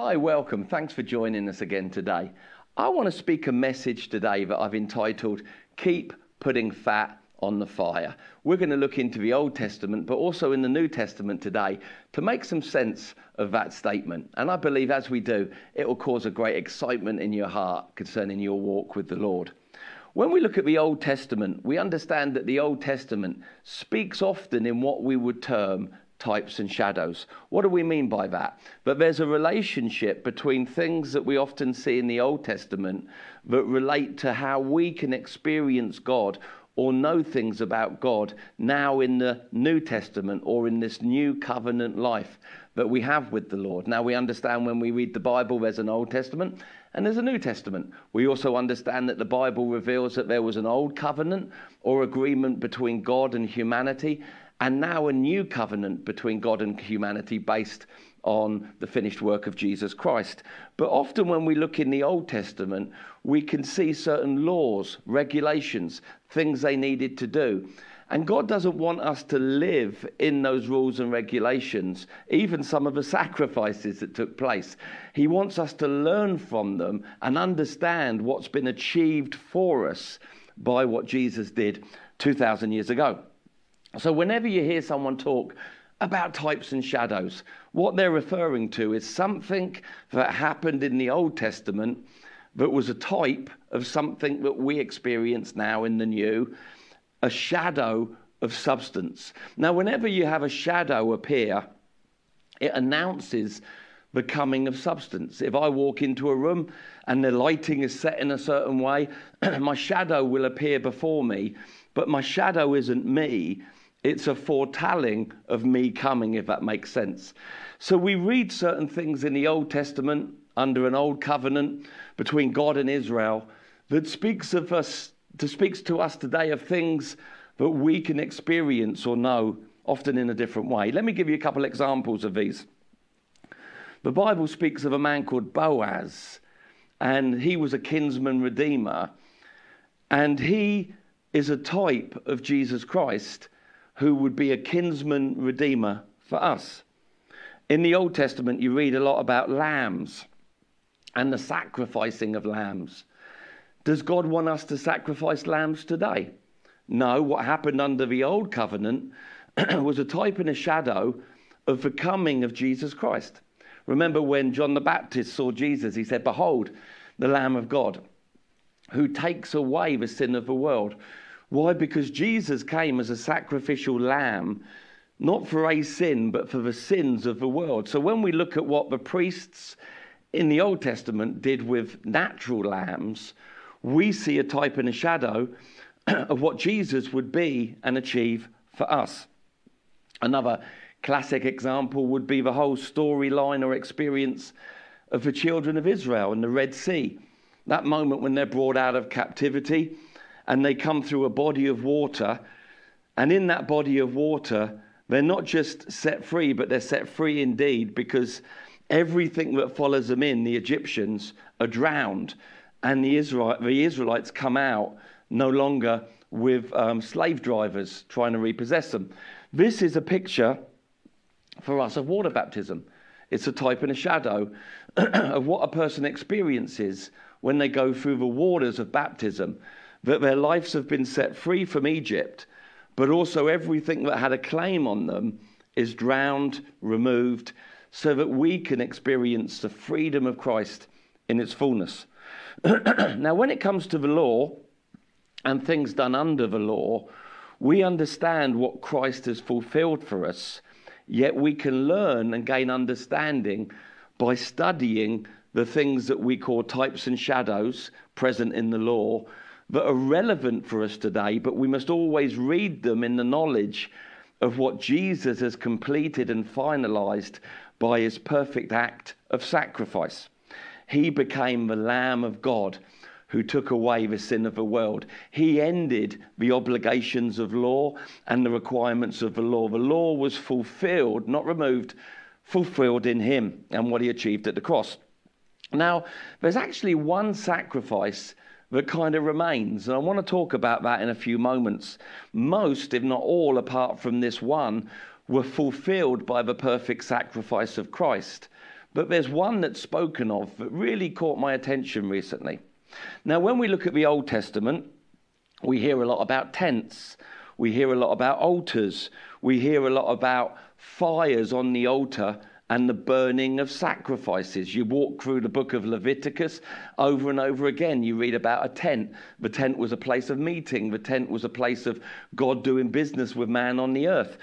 Hi, welcome. Thanks for joining us again today. I want to speak a message today that I've entitled, Keep Putting Fat on the Fire. We're going to look into the Old Testament, but also in the New Testament today to make some sense of that statement. And I believe as we do, it will cause a great excitement in your heart concerning your walk with the Lord. When we look at the Old Testament, we understand that the Old Testament speaks often in what we would term types and shadows. What do we mean by that? But there's a relationship between things that we often see in the Old Testament that relate to how we can experience God or know things about God now in the New Testament or in this new covenant life that we have with the Lord. Now we understand when we read the Bible, there's an Old Testament and there's a New Testament. We also understand that the Bible reveals that there was an old covenant or agreement between God and humanity, and now a new covenant between God and humanity based on the finished work of Jesus Christ. But often when we look in the Old Testament, we can see certain laws, regulations, things they needed to do. And God doesn't want us to live in those rules and regulations, even some of the sacrifices that took place. He wants us to learn from them and understand what's been achieved for us by what Jesus did 2,000 years ago. So whenever you hear someone talk about types and shadows, what they're referring to is something that happened in the Old Testament that was a type of something that we experience now in the New, a shadow of substance. Now, whenever you have a shadow appear, it announces the coming of substance. If I walk into a room and the lighting is set in a certain way, my shadow will appear before me, but my shadow isn't me. It's a foretelling of me coming, if that makes sense. So we read certain things in the Old Testament under an old covenant between God and Israel that speaks to us today of things that we can experience or know, often in a different way. Let me give you a couple examples of these. The Bible speaks of a man called Boaz, and he was a kinsman redeemer, and he is a type of Jesus Christ, who would be a kinsman redeemer for us. In the Old Testament, you read a lot about lambs and the sacrificing of lambs. Does God want us to sacrifice lambs today? No, what happened under the Old Covenant was a type and a shadow of the coming of Jesus Christ. Remember when John the Baptist saw Jesus, he said, "Behold, the Lamb of God, who takes away the sin of the world." Why? Because Jesus came as a sacrificial lamb, not for a sin, but for the sins of the world. So when we look at what the priests in the Old Testament did with natural lambs, we see a type and a shadow of what Jesus would be and achieve for us. Another classic example would be the whole storyline or experience of the children of Israel in the Red Sea. That moment when they're brought out of captivity, and they come through a body of water, and in that body of water, they're not just set free, but they're set free indeed, because everything that follows them in, the Egyptians, are drowned, and the Israelites come out no longer with slave drivers trying to repossess them. This is a picture for us of water baptism. It's a type and a shadow of what a person experiences when they go through the waters of baptism, that their lives have been set free from Egypt, but also everything that had a claim on them is drowned, removed, so that we can experience the freedom of Christ in its fullness. Now, when it comes to the law and things done under the law, we understand what Christ has fulfilled for us, yet we can learn and gain understanding by studying the things that we call types and shadows present in the law, that are relevant for us today, but we must always read them in the knowledge of what Jesus has completed and finalized by his perfect act of sacrifice. He became the Lamb of God who took away the sin of the world. He ended the obligations of law and the requirements of the law. The law was fulfilled, not removed, fulfilled in him and what he achieved at the cross. Now, there's actually one sacrifice that kind of remains, and I want to talk about that in a few moments. Most, if not all, apart from this one, were fulfilled by the perfect sacrifice of Christ. But there's one that's spoken of that really caught my attention recently. Now, when we look at the Old Testament, we hear a lot about tents. We hear a lot about altars. We hear a lot about fires on the altar and the burning of sacrifices. You walk through the book of Leviticus over and over again. You read about a tent. The tent was a place of meeting. The tent was a place of God doing business with man on the earth.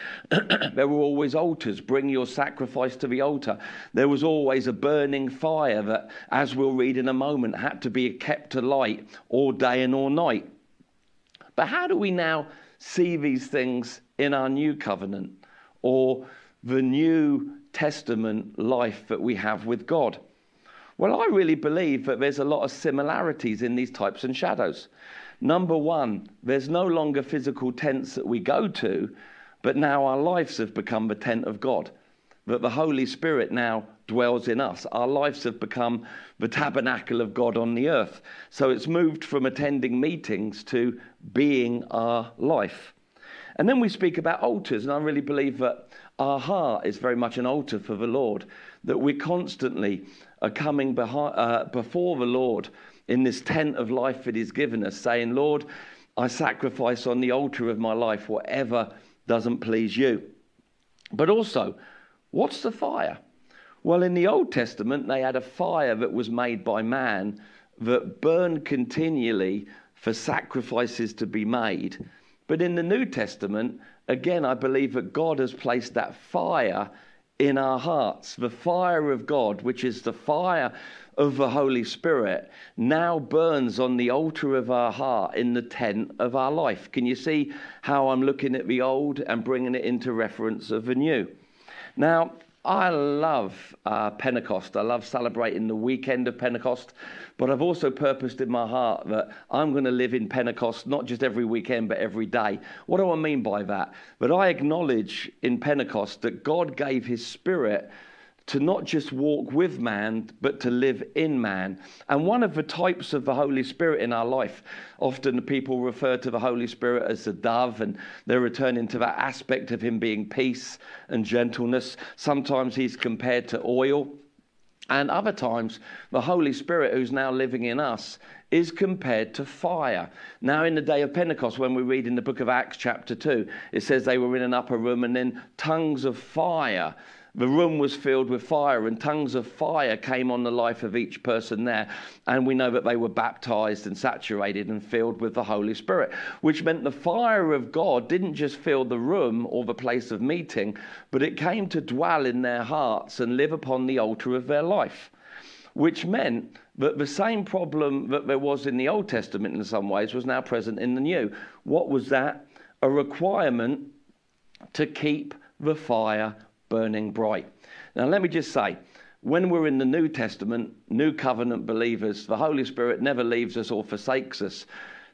There were always altars. Bring your sacrifice to the altar. There was always a burning fire that, as we'll read in a moment, had to be kept alight all day and all night. But how do we now see these things in our new covenant or the New Testament life that we have with God? Well, I really believe that there's a lot of similarities in these types and shadows. Number one, there's no longer physical tents that we go to, but now our lives have become the tent of God, that the Holy Spirit now dwells in us. Our lives have become the tabernacle of God on the earth. So it's moved from attending meetings to being our life. And then we speak about altars, and I really believe that our heart is very much an altar for the Lord, that we constantly are coming before the Lord in this tent of life that he's given us, saying, Lord, I sacrifice on the altar of my life whatever doesn't please you. But also, what's the fire? Well, in the Old Testament, they had a fire that was made by man that burned continually for sacrifices to be made. But in the New Testament, again, I believe that God has placed that fire in our hearts. The fire of God, which is the fire of the Holy Spirit, now burns on the altar of our heart in the tent of our life. Can you see how I'm looking at the old and bringing it into reference of the new? Now, I love Pentecost. I love celebrating the weekend of Pentecost. But I've also purposed in my heart that I'm going to live in Pentecost, not just every weekend, but every day. What do I mean by that? But I acknowledge in Pentecost that God gave his spirit to not just walk with man, but to live in man. And one of the types of the Holy Spirit in our life, often people refer to the Holy Spirit as the dove, and they're returning to that aspect of him being peace and gentleness. Sometimes he's compared to oil, and other times the Holy Spirit, who's now living in us, is compared to fire. Now, in the day of Pentecost, when we read in the book of Acts chapter 2, it says they were in an upper room, and then tongues of fire. The room was filled with fire, and tongues of fire came on the life of each person there. And we know that they were baptized and saturated and filled with the Holy Spirit, which meant the fire of God didn't just fill the room or the place of meeting, but it came to dwell in their hearts and live upon the altar of their life, which meant that the same problem that there was in the Old Testament in some ways was now present in the New. What was that? A requirement to keep the fire burning bright. Now, let me just say, when we're in the New Testament, New Covenant believers, the Holy Spirit never leaves us or forsakes us.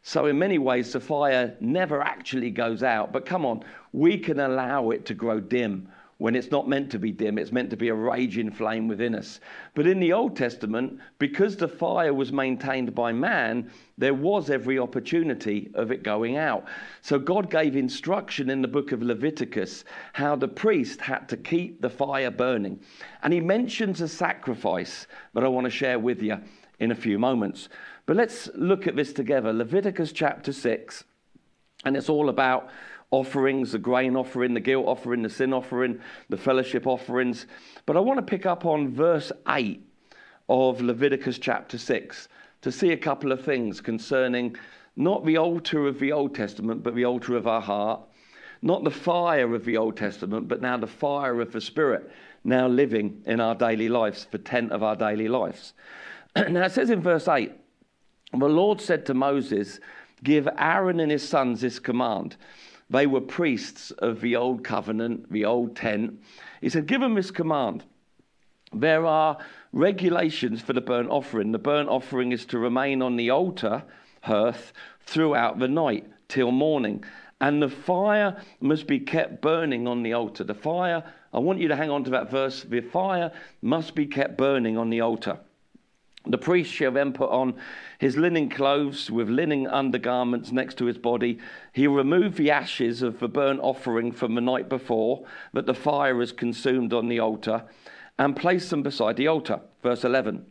So in many ways, the fire never actually goes out. But come on, we can allow it to grow dim when it's not meant to be dim. It's meant to be a raging flame within us. But in the Old Testament, because the fire was maintained by man, there was every opportunity of it going out. So God gave instruction in the book of Leviticus how the priest had to keep the fire burning. And he mentions a sacrifice that I want to share with you in a few moments. But let's look at this together. Leviticus chapter 6, and it's all about offerings, the grain offering, the guilt offering, the sin offering, the fellowship offerings. But I want to pick up on verse 8 of Leviticus chapter 6 to see a couple of things concerning not the altar of the Old Testament, but the altar of our heart, not the fire of the Old Testament, but now the fire of the Spirit now living in our daily lives, the tent of our daily lives. Now it says in verse 8, the Lord said to Moses, give Aaron and his sons this command. They were priests of the old covenant, the old tent. He said, give them this command. There are regulations for the burnt offering. The burnt offering is to remain on the altar hearth throughout the night till morning. And the fire must be kept burning on the altar. The fire, I want you to hang on to that verse. The fire must be kept burning on the altar. The priest shall then put on his linen clothes with linen undergarments next to his body. He'll remove the ashes of the burnt offering from the night before that the fire is consumed on the altar. and place them beside the altar. Verse 11.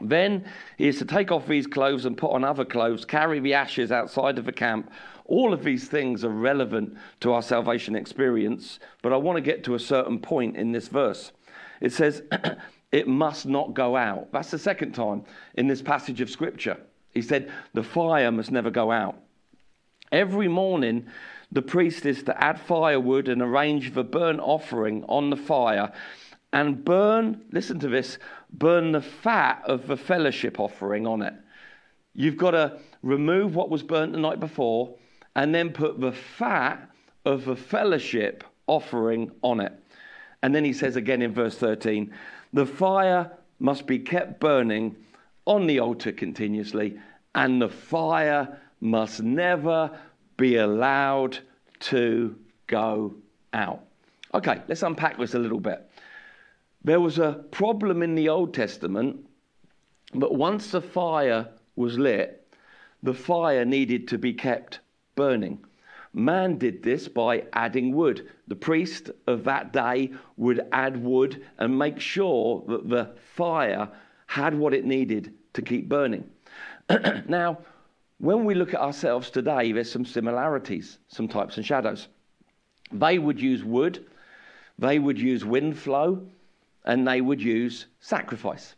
Then he is to take off these clothes and put on other clothes, carry the ashes outside of the camp. All of these things are relevant to our salvation experience, but I want to get to a certain point in this verse. It says, it must not go out. That's the second time in this passage of Scripture. He said, the fire must never go out. Every morning, the priest is to add firewood and arrange the burnt offering on the fire and burn, listen to this, burn the fat of the fellowship offering on it. You've got to remove what was burnt the night before and then put the fat of the fellowship offering on it. And then he says again in verse 13, the fire must be kept burning on the altar continuously, and the fire must never be allowed to go out. Okay, let's unpack this a little bit. There was a problem in the Old Testament, but once the fire was lit, the fire needed to be kept burning. Man did this by adding wood. The priest of that day would add wood and make sure that the fire had what it needed to keep burning. Now, when we look at ourselves today, there's some similarities, some types and shadows. They would use wood, they would use wind flow, and they would use sacrifice.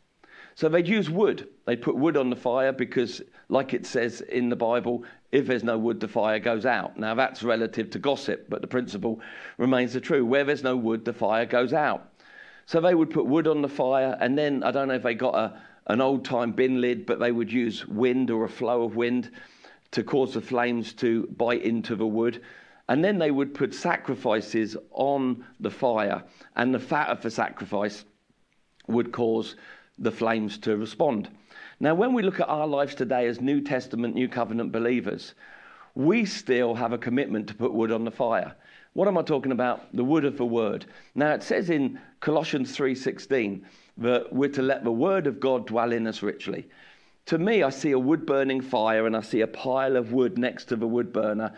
So they'd use wood. They'd put wood on the fire because, like it says in the Bible, if there's no wood, the fire goes out. Now, that's relative to gossip, but the principle remains the true. Where there's no wood, the fire goes out. So they would put wood on the fire, and then, I don't know if they got an old-time bin lid, but they would use wind or a flow of wind to cause the flames to bite into the wood. And then they would put sacrifices on the fire, and the fat of the sacrifice would cause the flames to respond. Now, when we look at our lives today as New Testament, New Covenant believers, we still have a commitment to put wood on the fire. What am I talking about? The wood of the word. Now, it says in Colossians 3:16 that we're to let the word of God dwell in us richly. To me, I see a wood-burning fire, and I see a pile of wood next to the wood burner,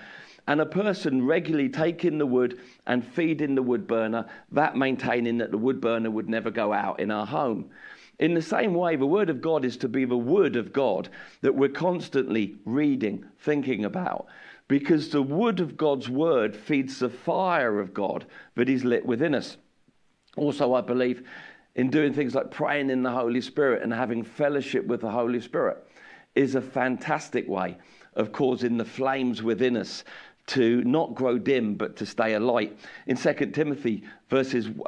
and a person regularly taking the wood and feeding the wood burner, that maintaining that the wood burner would never go out in our home. In the same way, the Word of God is to be the Word of God that we're constantly reading, thinking about, because the wood of God's Word feeds the fire of God that is lit within us. Also, I believe in doing things like praying in the Holy Spirit and having fellowship with the Holy Spirit is a fantastic way of causing the flames within us to not grow dim, but to stay alight. In 2 Timothy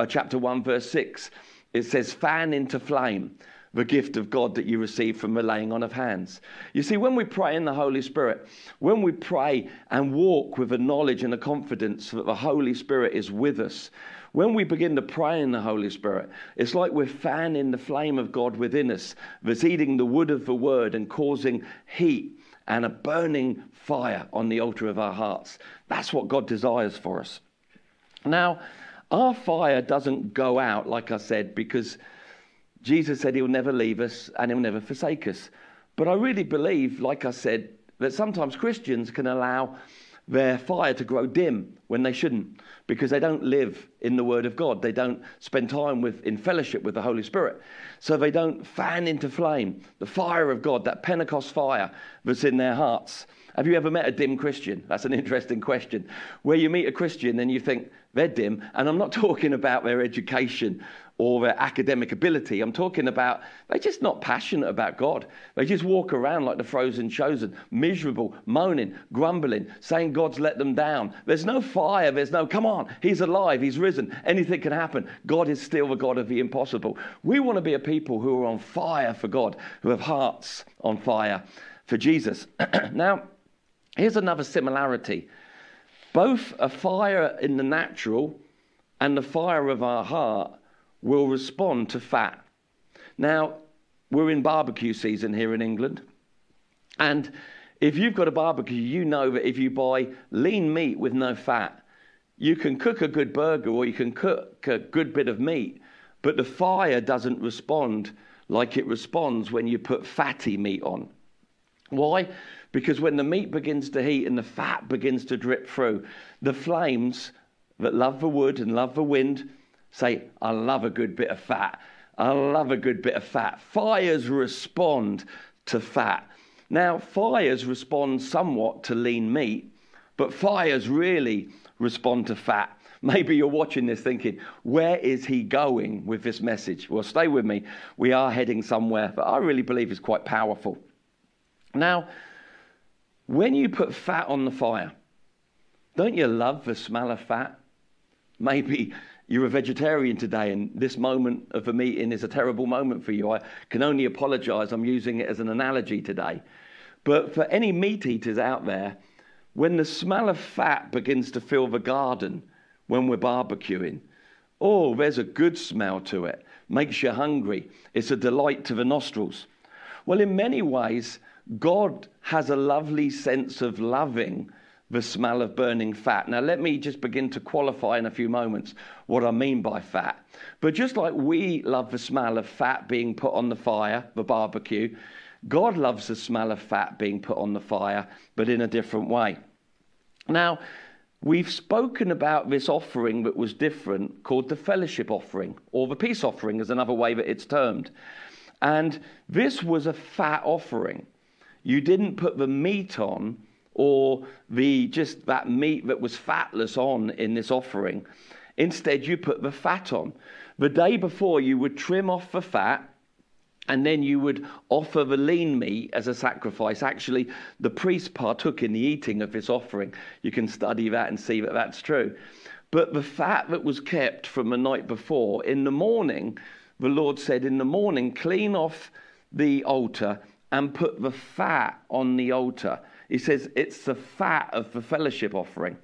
chapter 1, verse 6, it says, fan into flame the gift of God that you receive from the laying on of hands. You see, when we pray in the Holy Spirit, when we pray and walk with a knowledge and a confidence that the Holy Spirit is with us, when we begin to pray in the Holy Spirit, it's like we're fanning the flame of God within us that's eating the wood of the word and causing heat and a burning fire on the altar of our hearts. That's what God desires for us. Now, our fire doesn't go out, like I said, because Jesus said he'll never leave us and he'll never forsake us. But I really believe, like I said, that sometimes Christians can allow their fire to grow dim when they shouldn't, because they don't live in the Word of God. They don't spend time in fellowship with the Holy Spirit. So they don't fan into flame the fire of God, that Pentecost fire that's in their hearts. Have you ever met a dim Christian? That's an interesting question. Where you meet a Christian and you think they're dim, and I'm not talking about their education or their academic ability. I'm talking about they're just not passionate about God. They just walk around like the frozen chosen, miserable, moaning, grumbling, saying God's let them down. There's no fire. There's no, come on, he's alive, he's risen. Anything can happen. God is still the God of the impossible. We want to be a people who are on fire for God, who have hearts on fire for Jesus. Now, here's another similarity. Both a fire in the natural and the fire of our heart will respond to fat. Now, we're in barbecue season here in England. And if you've got a barbecue, you know that if you buy lean meat with no fat, you can cook a good burger or you can cook a good bit of meat, but the fire doesn't respond like it responds when you put fatty meat on. Why? Because when the meat begins to heat and the fat begins to drip through, the flames that love the wood and love the wind Say, I love a good bit of fat. I love a good bit of fat. Fires respond to fat. Now, fires respond somewhat to lean meat, but fires really respond to fat. Maybe you're watching this thinking, where is he going with this message? Well, stay with me. We are heading somewhere that I really believe is quite powerful. Now, when you put fat on the fire, don't you love the smell of fat? Maybe you're a vegetarian today and this moment of a meeting is a terrible moment for you. I can only apologise. I'm using it as an analogy today. But for any meat eaters out there, when the smell of fat begins to fill the garden when we're barbecuing, oh, there's a good smell to it. Makes you hungry. It's a delight to the nostrils. Well, in many ways, God has a lovely sense of loving the smell of burning fat. Now, let me just begin to qualify in a few moments what I mean by fat. But just like we love the smell of fat being put on the fire, the barbecue, God loves the smell of fat being put on the fire, but in a different way. Now, we've spoken about this offering that was different called the fellowship offering, or the peace offering is another way that it's termed. And this was a fat offering. You didn't put the meat on, or the just that meat that was fatless on in this offering. Instead, you put the fat on. The day before, you would trim off the fat, and then you would offer the lean meat as a sacrifice. Actually, the priest partook in the eating of this offering. You can study that and see that that's true. But the fat that was kept from the night before, in the morning, the Lord said, in the morning, clean off the altar and put the fat on the altar. He says it's the fat of the fellowship offering.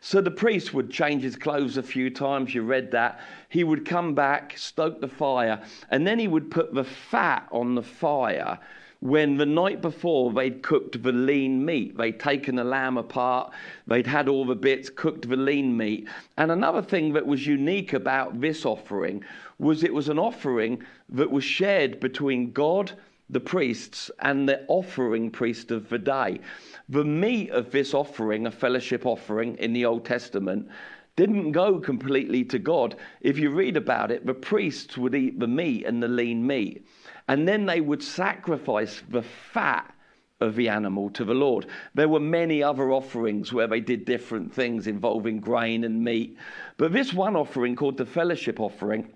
So the priest would change his clothes a few times. You read that. He would come back, stoke the fire, and then he would put the fat on the fire when the night before they'd cooked the lean meat. They'd taken the lamb apart. They'd had all the bits, cooked the lean meat. And another thing that was unique about this offering was it was an offering that was shared between God, the priests, and the offering priest of the day. The meat of this offering, a fellowship offering in the Old Testament, didn't go completely to God. If you read about it, the priests would eat the meat and the lean meat, and then they would sacrifice the fat of the animal to the Lord. There were many other offerings where they did different things involving grain and meat, but this one offering called the fellowship offering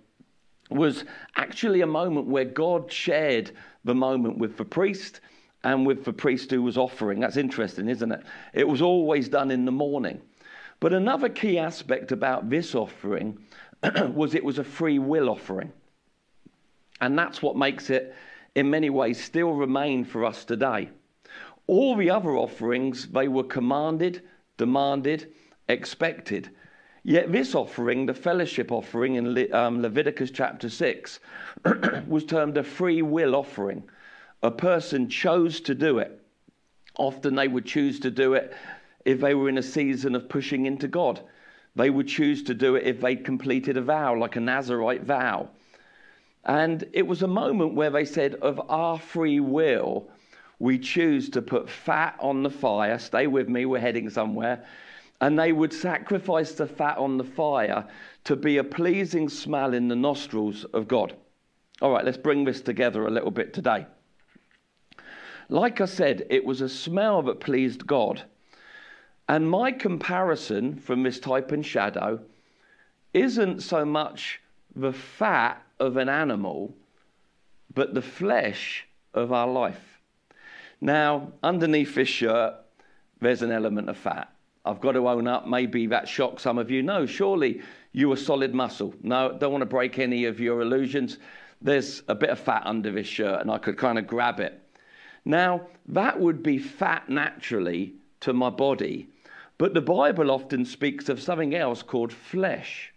was actually a moment where God shared the moment with the priest and with the priest who was offering. That's interesting, isn't it? It was always done in the morning. But another key aspect about this offering was it was a free will offering. And that's what makes it, in many ways, still remain for us today. All the other offerings, they were commanded, demanded, expected. Yet this offering, the fellowship offering in Leviticus chapter 6, was termed a free will offering. A person chose to do it. Often they would choose to do it if they were in a season of pushing into God. They would choose to do it if they'd completed a vow, like a Nazirite vow. And it was a moment where they said, of our free will, we choose to put fat on the fire. Stay with me, we're heading somewhere. And they would sacrifice the fat on the fire to be a pleasing smell in the nostrils of God. All right, let's bring this together a little bit today. Like I said, it was a smell that pleased God. And my comparison from this type and shadow isn't so much the fat of an animal, but the flesh of our life. Now, underneath this shirt, there's an element of fat. I've got to own up, maybe that shocked some of you. No, surely you are solid muscle. No, don't want to break any of your illusions. There's a bit of fat under this shirt and I could kind of grab it. Now, that would be fat naturally to my body. But the Bible often speaks of something else called flesh.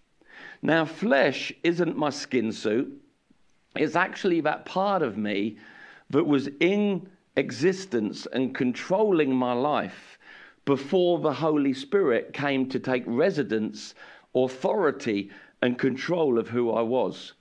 Now, flesh isn't my skin suit. It's actually that part of me that was in existence and controlling my life before the Holy Spirit came to take residence, authority, and control of who I was.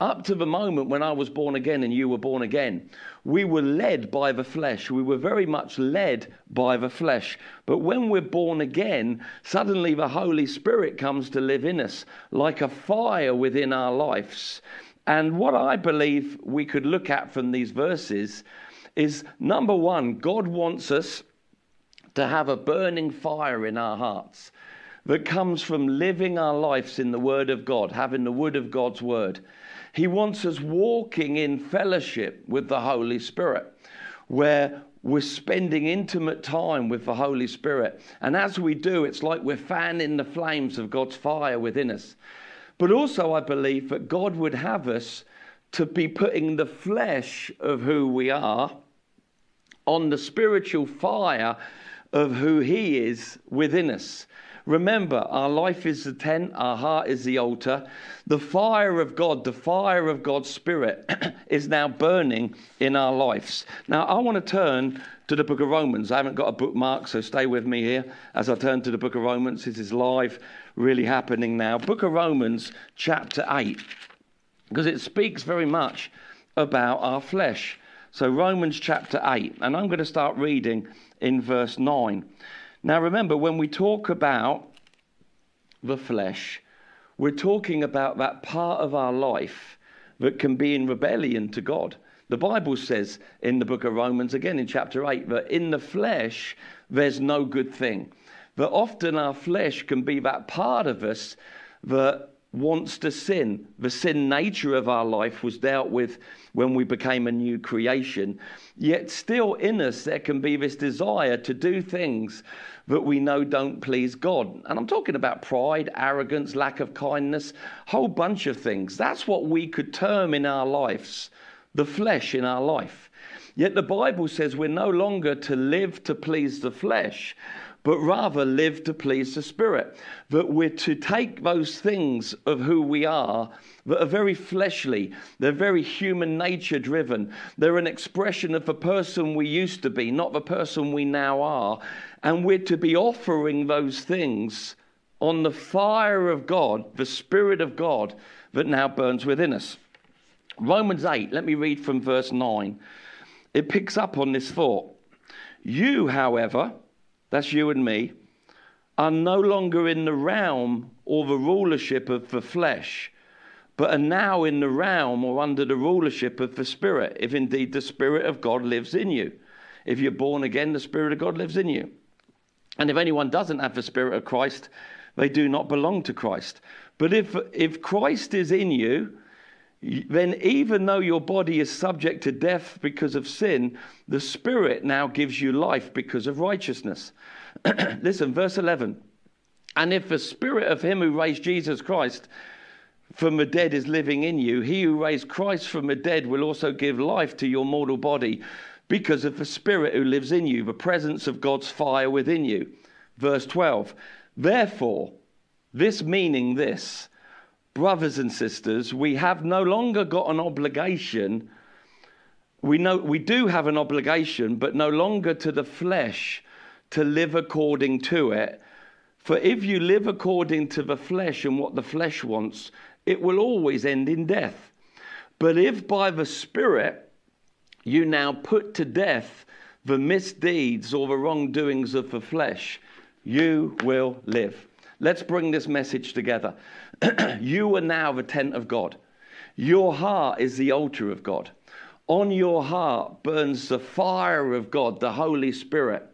Up to the moment when I was born again and you were born again, we were led by the flesh. We were very much led by the flesh. But when we're born again, suddenly the Holy Spirit comes to live in us like a fire within our lives. And what I believe we could look at from these verses is, number one, God wants us to have a burning fire in our hearts that comes from living our lives in the Word of God, having the wood of God's Word. He wants us walking in fellowship with the Holy Spirit, where we're spending intimate time with the Holy Spirit. And as we do, it's like we're fanning the flames of God's fire within us. But also I believe that God would have us to be putting the flesh of who we are on the spiritual fire of who He is within us. Remember, our life is the tent, our heart is the altar. The fire of God, the fire of God's Spirit is now burning in our lives. Now, I want to turn to the book of Romans. I haven't got a bookmark, so stay with me here as I turn to the book of Romans. This is live, really happening now. Book of Romans, chapter 8, because it speaks very much about our flesh. So Romans chapter 8, and I'm going to start reading in verse 9. Now, remember, when we talk about the flesh, we're talking about that part of our life that can be in rebellion to God. The Bible says in the book of Romans, again in chapter 8, that in the flesh, there's no good thing. That often our flesh can be that part of us that wants to sin. The sin nature of our life was dealt with when we became a new creation. Yet still in us there can be this desire to do things that we know don't please God. And I'm talking about pride, arrogance, lack of kindness, whole bunch of things. That's what we could term in our lives, the flesh in our life. Yet the Bible says we're no longer to live to please the flesh, but rather live to please the Spirit. That we're to take those things of who we are that are very fleshly, they're very human nature driven, they're an expression of the person we used to be, not the person we now are, and we're to be offering those things on the fire of God, the Spirit of God that now burns within us. Romans 8, let me read from verse 9. It picks up on this thought. You, however, that's you and me, are no longer in the realm or the rulership of the flesh, but are now in the realm or under the rulership of the Spirit, if indeed the Spirit of God lives in you. If you're born again, the Spirit of God lives in you. And if anyone doesn't have the Spirit of Christ, they do not belong to Christ. But if Christ is in you, then even though your body is subject to death because of sin, the Spirit now gives you life because of righteousness. Listen, verse 11. And if the Spirit of him who raised Jesus Christ from the dead is living in you, he who raised Christ from the dead will also give life to your mortal body because of the Spirit who lives in you, the presence of God's fire within you. Verse 12. Therefore, this meaning this, brothers and sisters, we have no longer got an obligation. We do have an obligation, but no longer to the flesh to live according to it. For if you live according to the flesh and what the flesh wants, it will always end in death. But if by the Spirit you now put to death the misdeeds or the wrongdoings of the flesh, you will live. Let's bring this message together. You are now the tent of God. Your heart is the altar of God. On your heart burns the fire of God, the Holy Spirit.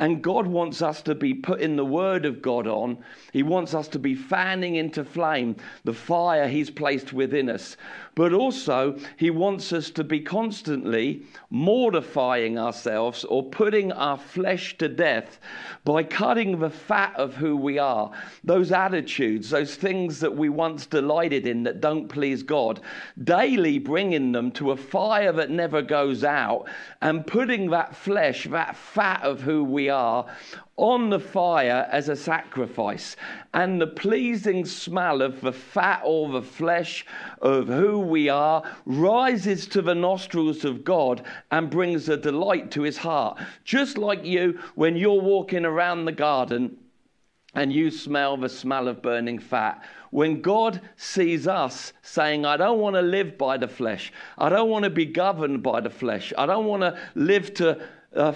And God wants us to be putting the word of God on. He wants us to be fanning into flame the fire he's placed within us. But also, he wants us to be constantly mortifying ourselves or putting our flesh to death by cutting the fat of who we are. Those attitudes, those things that we once delighted in that don't please God, daily bringing them to a fire that never goes out and putting that flesh, that fat of who we are on the fire as a sacrifice, and the pleasing smell of the fat or the flesh of who we are rises to the nostrils of God and brings a delight to his heart. Just like you, when you're walking around the garden and you smell the smell of burning fat, When God sees us saying, I don't want to live by the flesh. I don't want to be governed by the flesh. I don't want to live to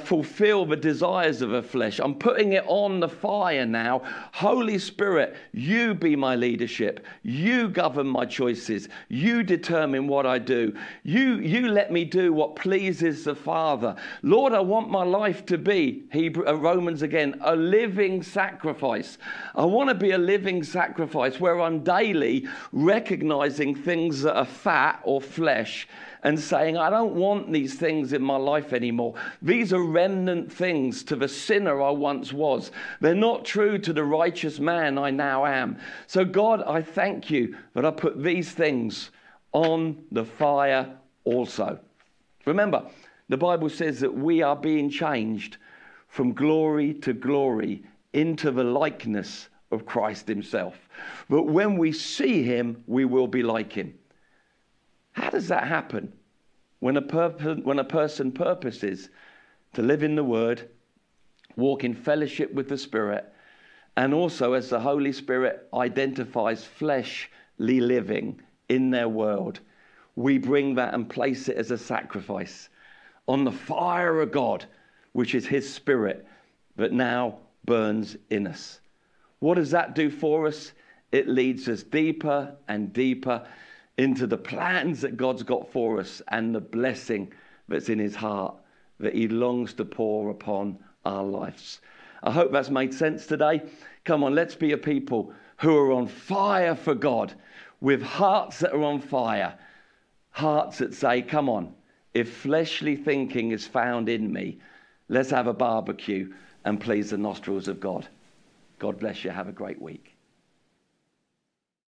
fulfill the desires of the flesh. I'm putting it on the fire now. Holy Spirit, you be my leadership. You govern my choices. You determine what I do. You let me do what pleases the Father. Lord, I want my life to be, Romans again, a living sacrifice. I want to be a living sacrifice where I'm daily recognizing things that are fat or flesh and saying, I don't want these things in my life anymore. These are remnant things to the sinner I once was. They're not true to the righteous man I now am. So God, I thank you that I put these things on the fire also. Remember, the Bible says that we are being changed from glory to glory into the likeness of Christ himself. But when we see him, we will be like him. How does that happen? When a person purposes to live in the Word, walk in fellowship with the Spirit, and also as the Holy Spirit identifies fleshly living in their world, we bring that and place it as a sacrifice on the fire of God, which is his Spirit that now burns in us. What does that do for us? It leads us deeper and deeper into the plans that God's got for us and the blessing that's in his heart that he longs to pour upon our lives. I hope that's made sense today. Come on, let's be a people who are on fire for God, with hearts that are on fire, hearts that say, come on, if fleshly thinking is found in me, let's have a barbecue and please the nostrils of God. God bless you. Have a great week.